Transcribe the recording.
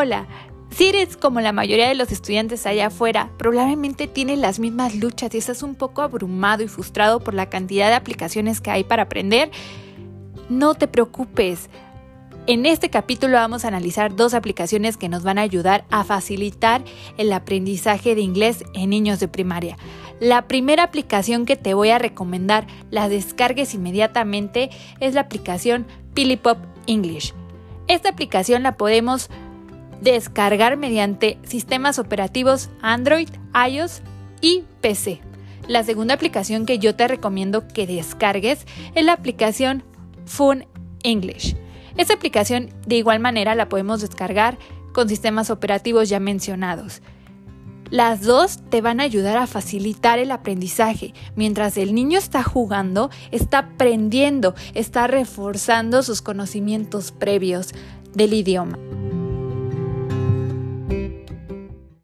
Hola, si eres como la mayoría de los estudiantes allá afuera, probablemente tienes las mismas luchas y estás un poco abrumado y frustrado por la cantidad de aplicaciones que hay para aprender. No te preocupes. En este capítulo vamos a analizar dos aplicaciones que nos van a ayudar a facilitar el aprendizaje de inglés en niños de primaria. La primera aplicación que te voy a recomendar, la descargues inmediatamente, es la aplicación Pilipop English. Esta aplicación la podemos descargar mediante sistemas operativos Android, iOS y PC. La segunda aplicación que yo te recomiendo que descargues es la aplicación Fun English. Esta aplicación de igual manera la podemos descargar con sistemas operativos ya mencionados. Las dos te van a ayudar a facilitar el aprendizaje. Mientras el niño está jugando, está aprendiendo, está reforzando sus conocimientos previos del idioma.